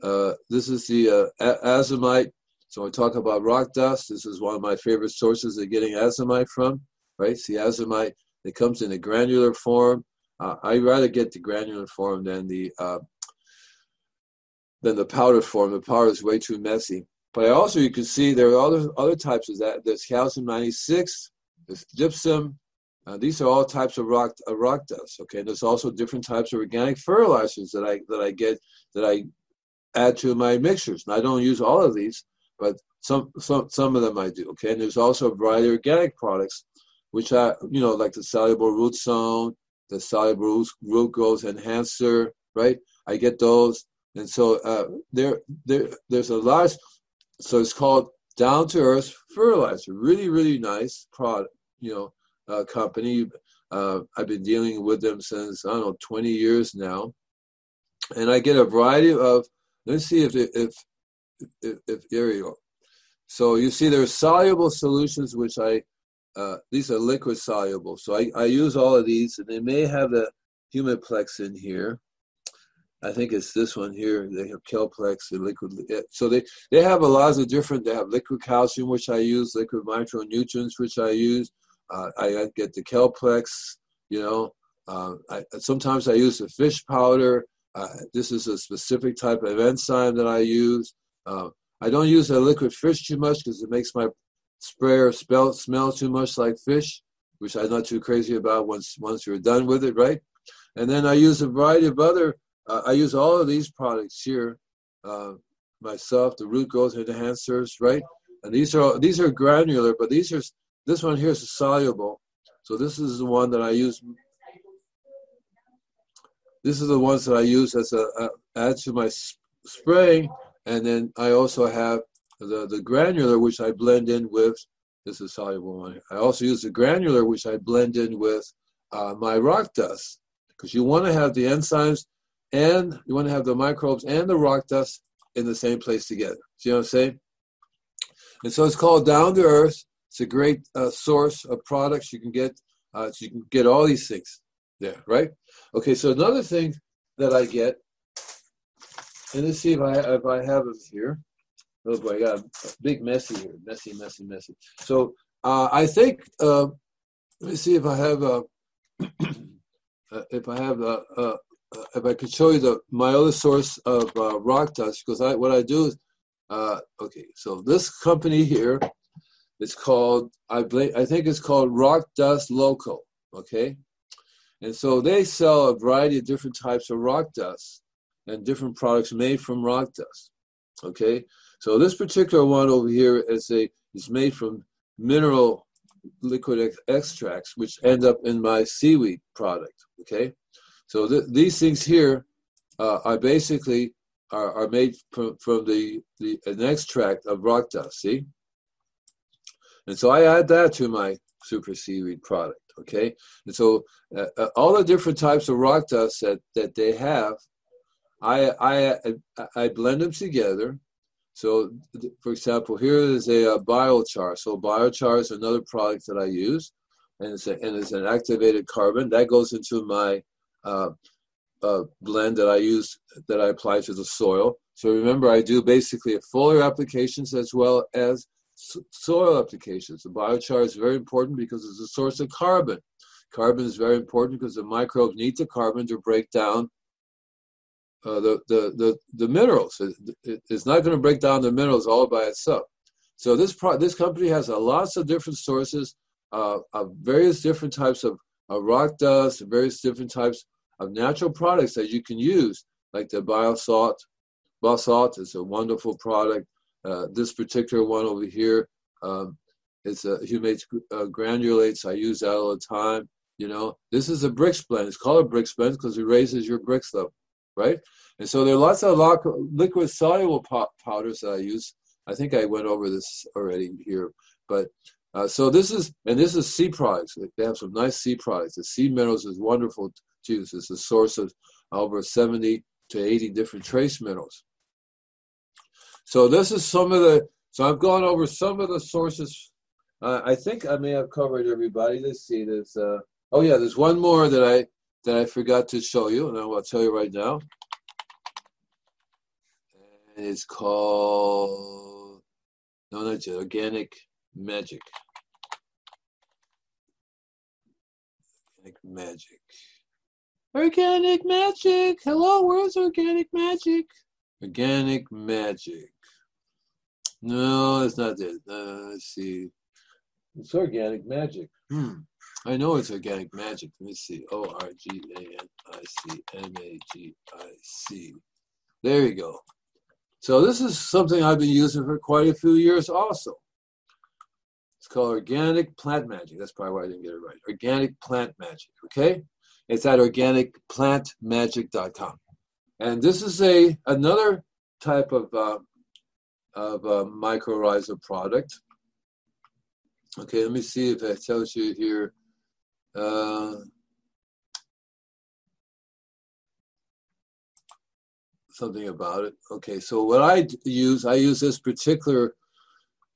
uh, uh, this is the uh, azomite. So I talk about rock dust. This is one of my favorite sources of getting azomite from, right? See, azomite, it comes in a granular form. Uh, I rather get the granular form than the uh, than the powder form. The powder is way too messy. But I also, you can see there are other other types of that. There's calcium ninety-six, there's gypsum. Uh, these are all types of rock uh, rock dust. Okay, and there's also different types of organic fertilizers that I that I get that I add to my mixtures. And I don't use all of these. But some some some of them I do, okay? And there's also a variety of organic products, which I, you know, like the soluble root zone, the soluble root growth enhancer, right? I get those. And so uh, there, there there's a large, so it's called Down to Earth Fertilizer. Really, really nice product, you know, uh, company. Uh, I've been dealing with them since, I don't know, twenty years now. And I get a variety of, let's see if if, If, if here you go. So you see there's soluble solutions, which I, uh, these are liquid soluble. So I, I use all of these, and they may have the Humiplex in here. I think it's this one here. They have Kelplex and liquid. So they, they have a lot of different, they have liquid calcium, which I use, liquid micronutrients, which I use. Uh, I get the Kelplex, you know. Uh, I, sometimes I use the fish powder. Uh, this is a specific type of enzyme that I use. Uh, I don't use a liquid fish too much because it makes my sprayer smell, smell too much like fish, which I'm not too crazy about once once you're done with it, right? And then I use a variety of other, uh, I use all of these products here uh, myself, the root growth enhancers, right? And these are these are granular, but these are this one here is soluble. So this is the one that I use. This is the ones that I use as a, a add to my sp- spraying. And then I also have the, the granular, which I blend in with, this is soluble one here. I also use the granular, which I blend in with uh, my rock dust, because you want to have the enzymes and you want to have the microbes and the rock dust in the same place together. See what I'm saying? And so it's called Down to Earth. It's a great uh, source of products you can get. Uh, so you can get all these things there, right? Okay, so another thing that I get, and let's see if I if I have them here. Oh boy, I got a big messy here, messy, messy, messy. So uh, I think uh, let me see if I have a uh, if I have a, a, a if I could show you the my other source of uh, rock dust, because I what I do is uh, okay. So this company here. It's called, I believe, I think it's called Rock Dust Local, okay? And so they sell a variety of different types of rock dust and different products made from rock dust, okay? So this particular one over here is a is made from mineral liquid ex- extracts, which end up in my seaweed product, okay? So th- these things here uh, are basically are, are made from, from the, the an extract of rock dust, see? And so I add that to my super seaweed product, okay? And so uh, uh, all the different types of rock dust that, that they have, I, I I blend them together. So, for example, here is a, a biochar. So biochar is another product that I use, and it's, a, and it's an activated carbon. That goes into my uh, uh, blend that I use, that I apply to the soil. So remember, I do basically foliar applications as well as soil applications. The biochar is very important because it's a source of carbon. Carbon is very important because the microbes need the carbon to break down uh, the, the, the, the minerals. It, it's not going to break down the minerals all by itself. So this pro- this company has a lots of different sources uh, of various different types of uh, rock dust, various different types of natural products that you can use, like the Biosalt. Biosalt is a wonderful product. Uh, this particular one over here, um, it's a humates uh, granulates. I use that all the time. You know, this is a bricks blend. It's called a bricks blend because it raises your bricks level, right? And so there are lots of liquid soluble powders that I use. I think I went over this already here, but uh, so this is and this is sea products. They have some nice sea products. The sea minerals is wonderful to use. It's a source of over seventy to eighty different trace minerals. So this is some of the, so I've gone over some of the sources. Uh, I think I may have covered everybody. Let's see, there's, uh, oh yeah, there's one more that I that I forgot to show you, and I'll tell you right now. And it's called, no, not yet, Organic Magic. Organic Magic. Organic Magic, hello, where's Organic Magic? Organic Magic. No, that's not it. Uh, let's see. It's Organic Magic. Hmm. I know it's Organic Magic. Let me see. O R G A N I C M A G I C. There you go. So this is something I've been using for quite a few years also. It's called Organic Plant Magic. That's probably why I didn't get it right. Organic Plant Magic, okay? It's at organic plant magic dot com. And this is a another type of uh, of uh, mycorrhiza product. Okay, let me see if it tells you here. Uh, something about it. Okay, so what I use, I use this particular,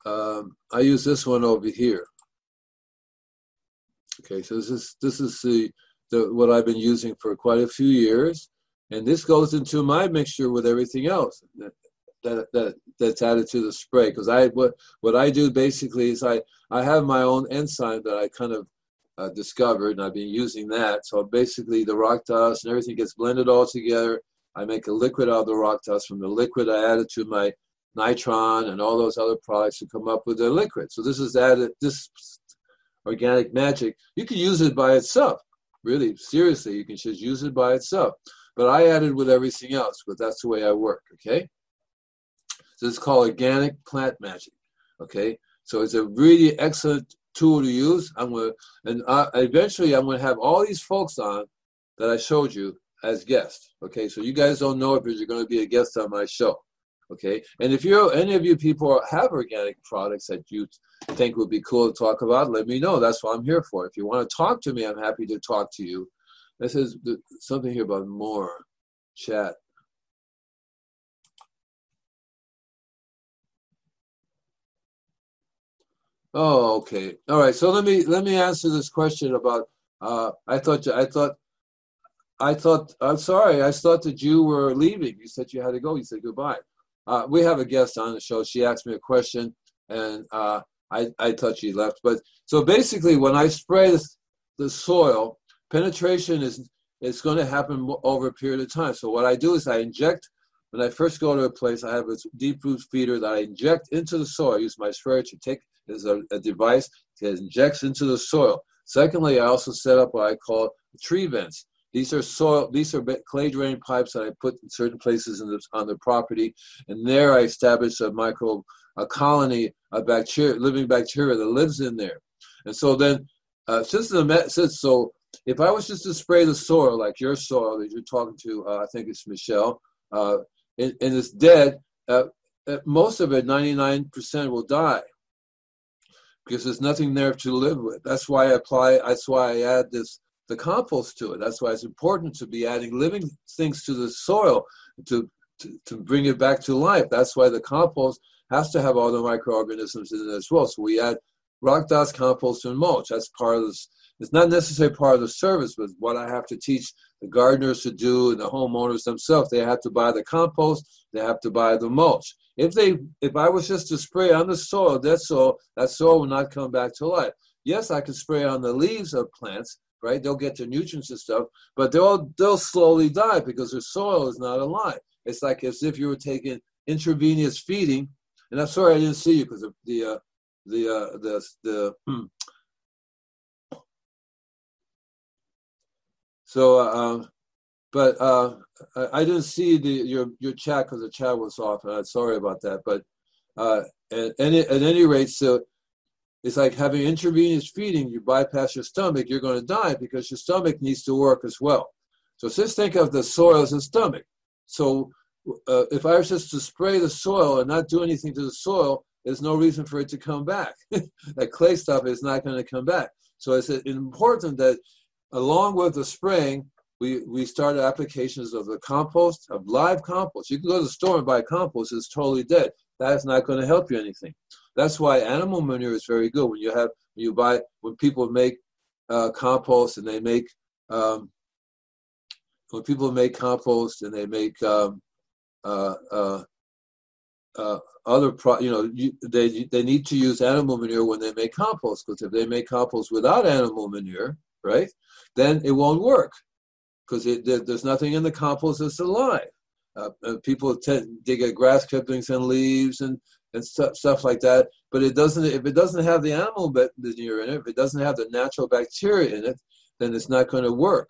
um, I use this one over here. Okay, so this is this is the, the what I've been using for quite a few years. And this goes into my mixture with everything else that, that, that that's added to the spray. Because I what what I do basically is I, I have my own enzyme that I kind of uh, discovered, and I've been using that. So basically the rock dust and everything gets blended all together. I make a liquid out of the rock dust. From the liquid, I add it to my Nitron and all those other products to come up with their liquid. So this is added, this Organic Magic. You can use it by itself. Really, seriously, you can just use it by itself. But I added with everything else, but that's the way I work, okay? So it's called Organic Plant Magic, okay? So it's a really excellent tool to use. I'm gonna, and I, eventually I'm gonna have all these folks on that I showed you as guests, okay? So you guys don't know it, but you're gonna be a guest on my show, okay? And if you're any of you people have organic products that you think would be cool to talk about, let me know. That's what I'm here for. If you wanna talk to me, I'm happy to talk to you. This is something here about more chat. Oh, okay. All right. So let me let me answer this question about. Uh, I thought I thought I thought I'm sorry. I thought that you were leaving. You said you had to go. You said goodbye. Uh, we have a guest on the show. She asked me a question, and uh, I I thought she left. But so basically, when I spray the, the soil, penetration is it's going to happen over a period of time. So what I do is I inject. When I first go to a place, I have a deep root feeder that I inject into the soil. I use my sprayer to take. Is a, a device that injects into the soil. Secondly, I also set up what I call tree vents. These are soil, these are clay drain pipes that I put in certain places in the, on the property, and there I establish a micro, a colony of bacteria, living bacteria that lives in there. And so then, uh, since the since so, if I was just to spray the soil like your soil that you're talking to, uh, I think it's Michelle, uh, and, and it's dead. Uh, most of it, ninety-nine percent will die. Because there's nothing there to live with. That's why I apply. That's why I add this, the compost to it. That's why it's important to be adding living things to the soil to to, to bring it back to life. That's why the compost has to have all the microorganisms in it as well. So we add rock dust, compost, and mulch. That's part of this. It's not necessarily part of the service, but what I have to teach the gardeners to do and the homeowners themselves. They have to buy the compost. They have to buy the mulch. If they, if I was just to spray on the soil, that soil, that soil will not come back to life. Yes, I can spray on the leaves of plants, right? They'll get their nutrients and stuff, but they'll they'll slowly die because their soil is not alive. It's like as if you were taking intravenous feeding. And I'm sorry I didn't see you because of the uh, the uh, the the. Hmm. So, uh, but. Uh, I didn't see the, your your chat because the chat was off, and I'm sorry about that. But uh, at, any, at any rate, so it's like having intravenous feeding. You bypass your stomach, you're going to die because your stomach needs to work as well. So just think of the soil as a stomach. So uh, if I was just to spray the soil and not do anything to the soil, there's no reason for it to come back. That clay stuff is not going to come back. So it's important that along with the spraying, We we started applications of the compost, of live compost. You can go to the store and buy compost. It's totally dead. That is not going to help you anything. That's why animal manure is very good. When you have when you buy when people make uh, compost and they make um, when people make compost and they make um, uh, uh, uh, other pro you know you, they they need to use animal manure when they make compost, because if they make compost without animal manure, right, then it won't work. Because there's nothing in the compost that's alive. Uh, people tend, they get grass clippings and leaves and, and st- stuff like that. But it doesn't. If it doesn't have the animal manure in it, if it doesn't have the natural bacteria in it, then it's not going to work.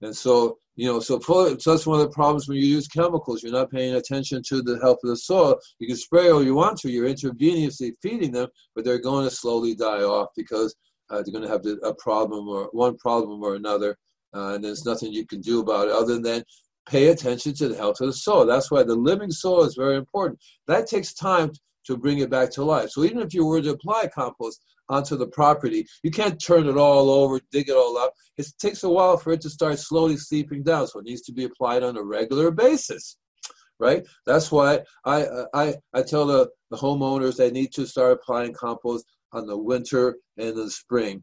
And so, you know, so, pro- so that's one of the problems when you use chemicals. You're not paying attention to the health of the soil. You can spray all you want to. You're intravenously feeding them, but they're going to slowly die off because uh, they're going to have a problem or one problem or another. Uh, and there's nothing you can do about it other than pay attention to the health of the soil. That's why the living soil is very important. That takes time to bring it back to life. So even if you were to apply compost onto the property, you can't turn it all over, dig it all up. It takes a while for it to start slowly seeping down, so it needs to be applied on a regular basis, right? That's why I I, I tell the, the homeowners they need to start applying compost on the winter and the spring,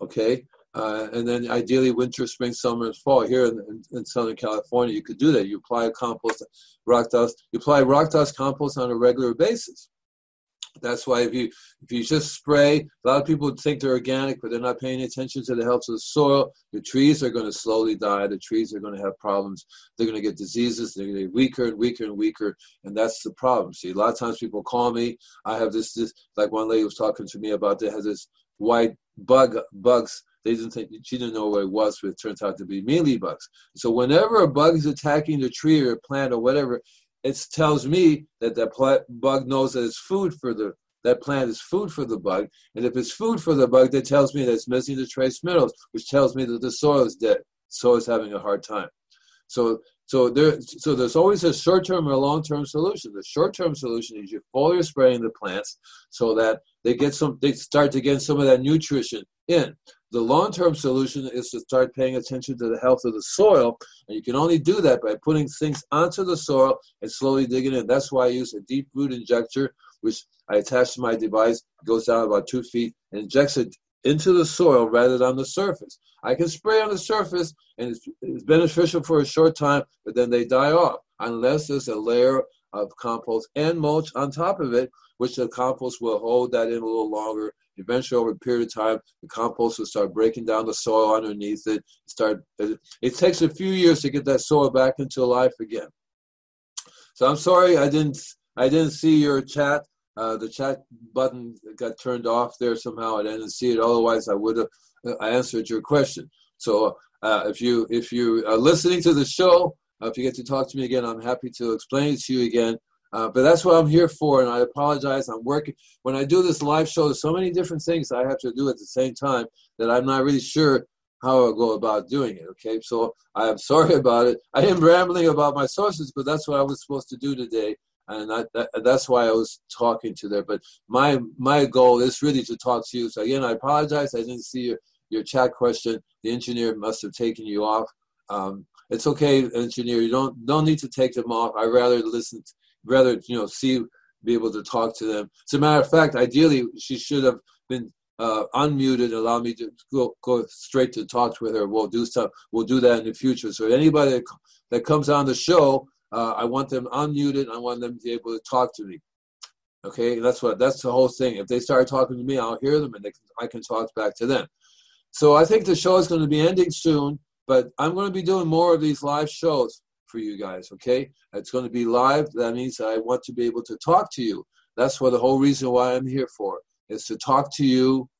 okay? Uh, and then ideally winter, spring, summer, and fall. Here in, in, in Southern California, you could do that. You apply compost, rock dust. You apply rock dust compost on a regular basis. That's why if you if you just spray, a lot of people think they're organic, but they're not paying attention to the health of the soil. The trees are going to slowly die. The trees are going to have problems. They're going to get diseases. They're going to get weaker and weaker and weaker, and that's the problem. See, a lot of times people call me. I have this, this like one lady was talking to me about. They had this white bug bugs. They didn't think, she didn't know what it was, but it turns out to be mealybugs. So whenever a bug is attacking the tree or a plant or whatever, it tells me that that plant, bug knows that it's food for the, that plant is food for the bug. And if it's food for the bug, that tells me that it's missing the trace minerals, which tells me that the soil is dead. Soil is having a hard time. So so there, so there's always a short-term or a long-term solution. The short-term solution is you foliar spraying the plants so that they get some, they start to get some of that nutrition in. The long-term solution is to start paying attention to the health of the soil, and you can only do that by putting things onto the soil and slowly digging in. That's why I use a deep root injector which I attach to my device, goes down about two feet, and injects it into the soil rather than on the surface. I can spray on the surface, and it's, it's beneficial for a short time, but then they die off, unless there's a layer of compost and mulch on top of it, which the compost will hold that in a little longer. Eventually, over a period of time, the compost will start breaking down the soil underneath it. Start. It takes a few years to get that soil back into life again. So I'm sorry I didn't I didn't see your chat. Uh, the chat button got turned off there somehow. I didn't see it. Otherwise, I would have I answered your question. So uh, if you if you are listening to the show, uh, if you get to talk to me again, I'm happy to explain it to you again. Uh, but that's what I'm here for, and I apologize. I'm working. When I do this live show, there's so many different things I have to do at the same time that I'm not really sure how I'll go about doing it, okay? So I'm sorry about it. I am rambling about my sources, but that's what I was supposed to do today, and I, that, that's why I was talking to there. But my my goal is really to talk to you. So, again, I apologize. I didn't see your, your chat question. The engineer must have taken you off. Um, it's okay, engineer. You don't don't need to take them off. I rather listen to rather, you know, see, be able to talk to them. As a matter of fact, ideally, she should have been uh, unmuted and allowed me to go, go straight to talk with her. We'll do stuff. We'll do that in the future. So anybody that comes on the show, uh, I want them unmuted. I want them to be able to talk to me. Okay, that's what. That's the whole thing. If they start talking to me, I'll hear them, and they can, I can talk back to them. So I think the show is going to be ending soon, but I'm going to be doing more of these live shows for you guys, okay? It's going to be live. That means I want to be able to talk to you. That's what the whole reason why I'm here for, is to talk to you,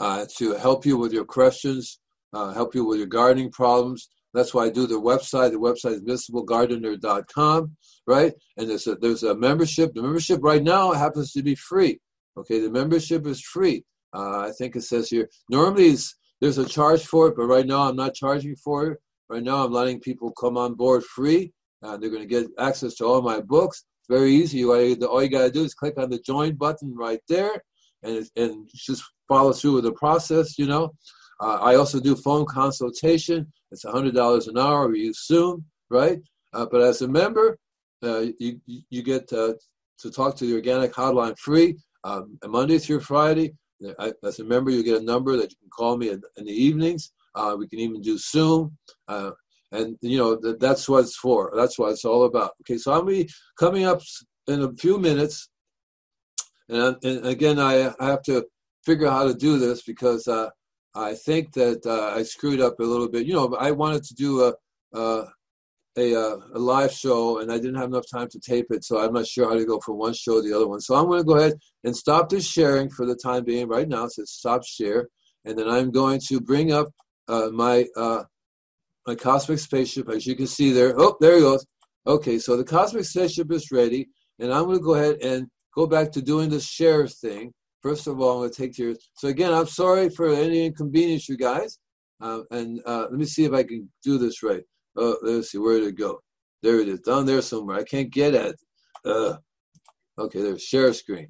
uh, to help you with your questions, uh, help you with your gardening problems. That's why I do the website. The website is Invisible Gardener dot com, right? And there's a, there's a membership. The membership right now happens to be free, okay? The membership is free. Uh, I think it says here, normally it's, there's a charge for it, but right now I'm not charging for it. Right now, I'm letting people come on board free. Uh, they're going to get access to all my books. It's very easy. You, all you got to do is click on the join button right there, and and just follow through with the process. You know, uh, I also do phone consultation. It's one hundred dollars an hour. We use Zoom, right? Uh, but as a member, uh, you you get uh, to talk to the Organic Hotline free um, Monday through Friday. I, as a member, you get a number that you can call me in, in the evenings. Uh, we can even do Zoom, uh, and you know th- that's what it's for. That's what it's all about. Okay, so I'm be coming up in a few minutes, and, and again, I, I have to figure out how to do this because uh, I think that uh, I screwed up a little bit. You know, I wanted to do a, a a a live show, and I didn't have enough time to tape it, so I'm not sure how to go from one show to the other one. So I'm going to go ahead and stop this sharing for the time being right now. It says stop share, and then I'm going to bring up Uh, my uh, my cosmic spaceship, as you can see there. Oh, there it goes. Okay, so the cosmic spaceship is ready, and I'm going to go ahead and go back to doing the share thing. First of all, I'm going to take yours. So again, I'm sorry for any inconvenience, you guys. Uh, and uh, let me see if I can do this right. Uh, let's see, where did it go? There it is, down there somewhere. I can't get at it. Uh, okay, there's share screen.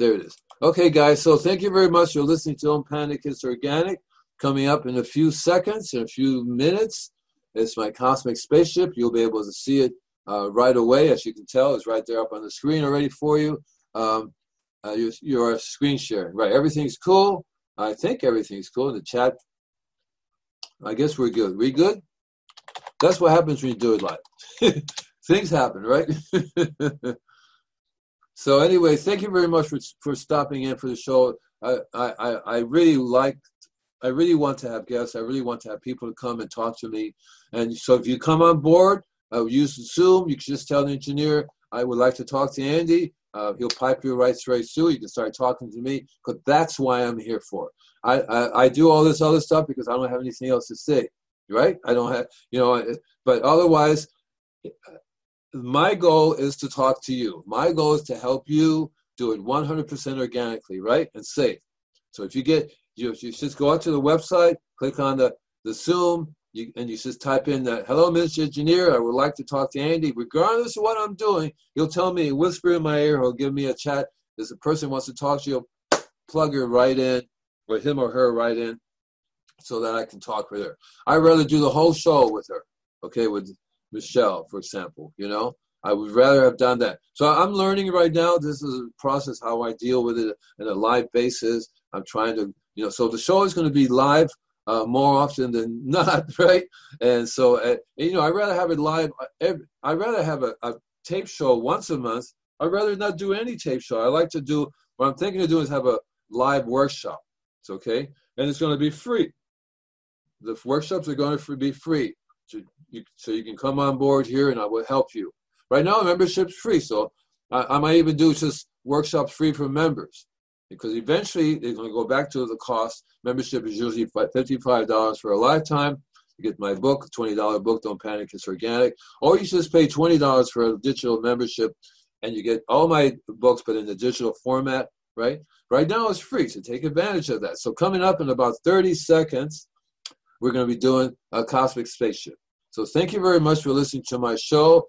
There it is. Okay, guys, so thank you very much for listening to Don't Panic, It's Organic. Coming up in a few seconds, in a few minutes, it's my cosmic spaceship. You'll be able to see it uh, right away. As you can tell, it's right there up on the screen already for you. Um, uh, you, you are screen sharing. Right, everything's cool. I think everything's cool in the chat. I guess we're good. We good? That's what happens when you do it live. Things happen, right? So anyway, thank you very much for, for stopping in for the show. I, I, I really like I really want to have guests. I really want to have people to come and talk to me. And so if you come on board, uh, use Zoom. You can just tell the engineer, I would like to talk to Andy. Uh, he'll pipe you right straight through. You can start talking to me, because that's why I'm here for. I, I I do all this other stuff because I don't have anything else to say, right? I don't have, you know, but otherwise, my goal is to talk to you. My goal is to help you do it one hundred percent organically, right, and safe. So if you get... You, you just go out to the website, click on the, the Zoom, you, and you just type in, the, hello, Mister Engineer, I would like to talk to Andy. Regardless of what I'm doing, he'll tell me, whisper in my ear, he'll give me a chat. If a person wants to talk to you, he'll plug her right in, or him or her right in, so that I can talk with her. I'd rather do the whole show with her, okay, with Michelle, for example, you know. I would rather have done that. So I'm learning right now. This is a process, how I deal with it on a live basis. I'm trying to, you know, so the show is going to be live uh, more often than not, right? And so, uh, you know, I'd rather have it live. Every, I'd rather have a, a tape show once a month. I'd rather not do any tape show. I like to do, what I'm thinking of doing is have a live workshop. It's okay. And it's going to be free. The workshops are going to be free. So you, so you can come on board here and I will help you. Right now, membership's free, so I, I might even do just workshops free for members, because eventually they're going to go back to the cost. Membership is usually fifty-five dollars for a lifetime. You get my book, twenty dollars book, Don't Panic, It's Organic. Or you just pay twenty dollars for a digital membership, and you get all my books, but in the digital format, right? Right now, it's free, so take advantage of that. So coming up in about thirty seconds, we're going to be doing a cosmic spaceship. So thank you very much for listening to my show.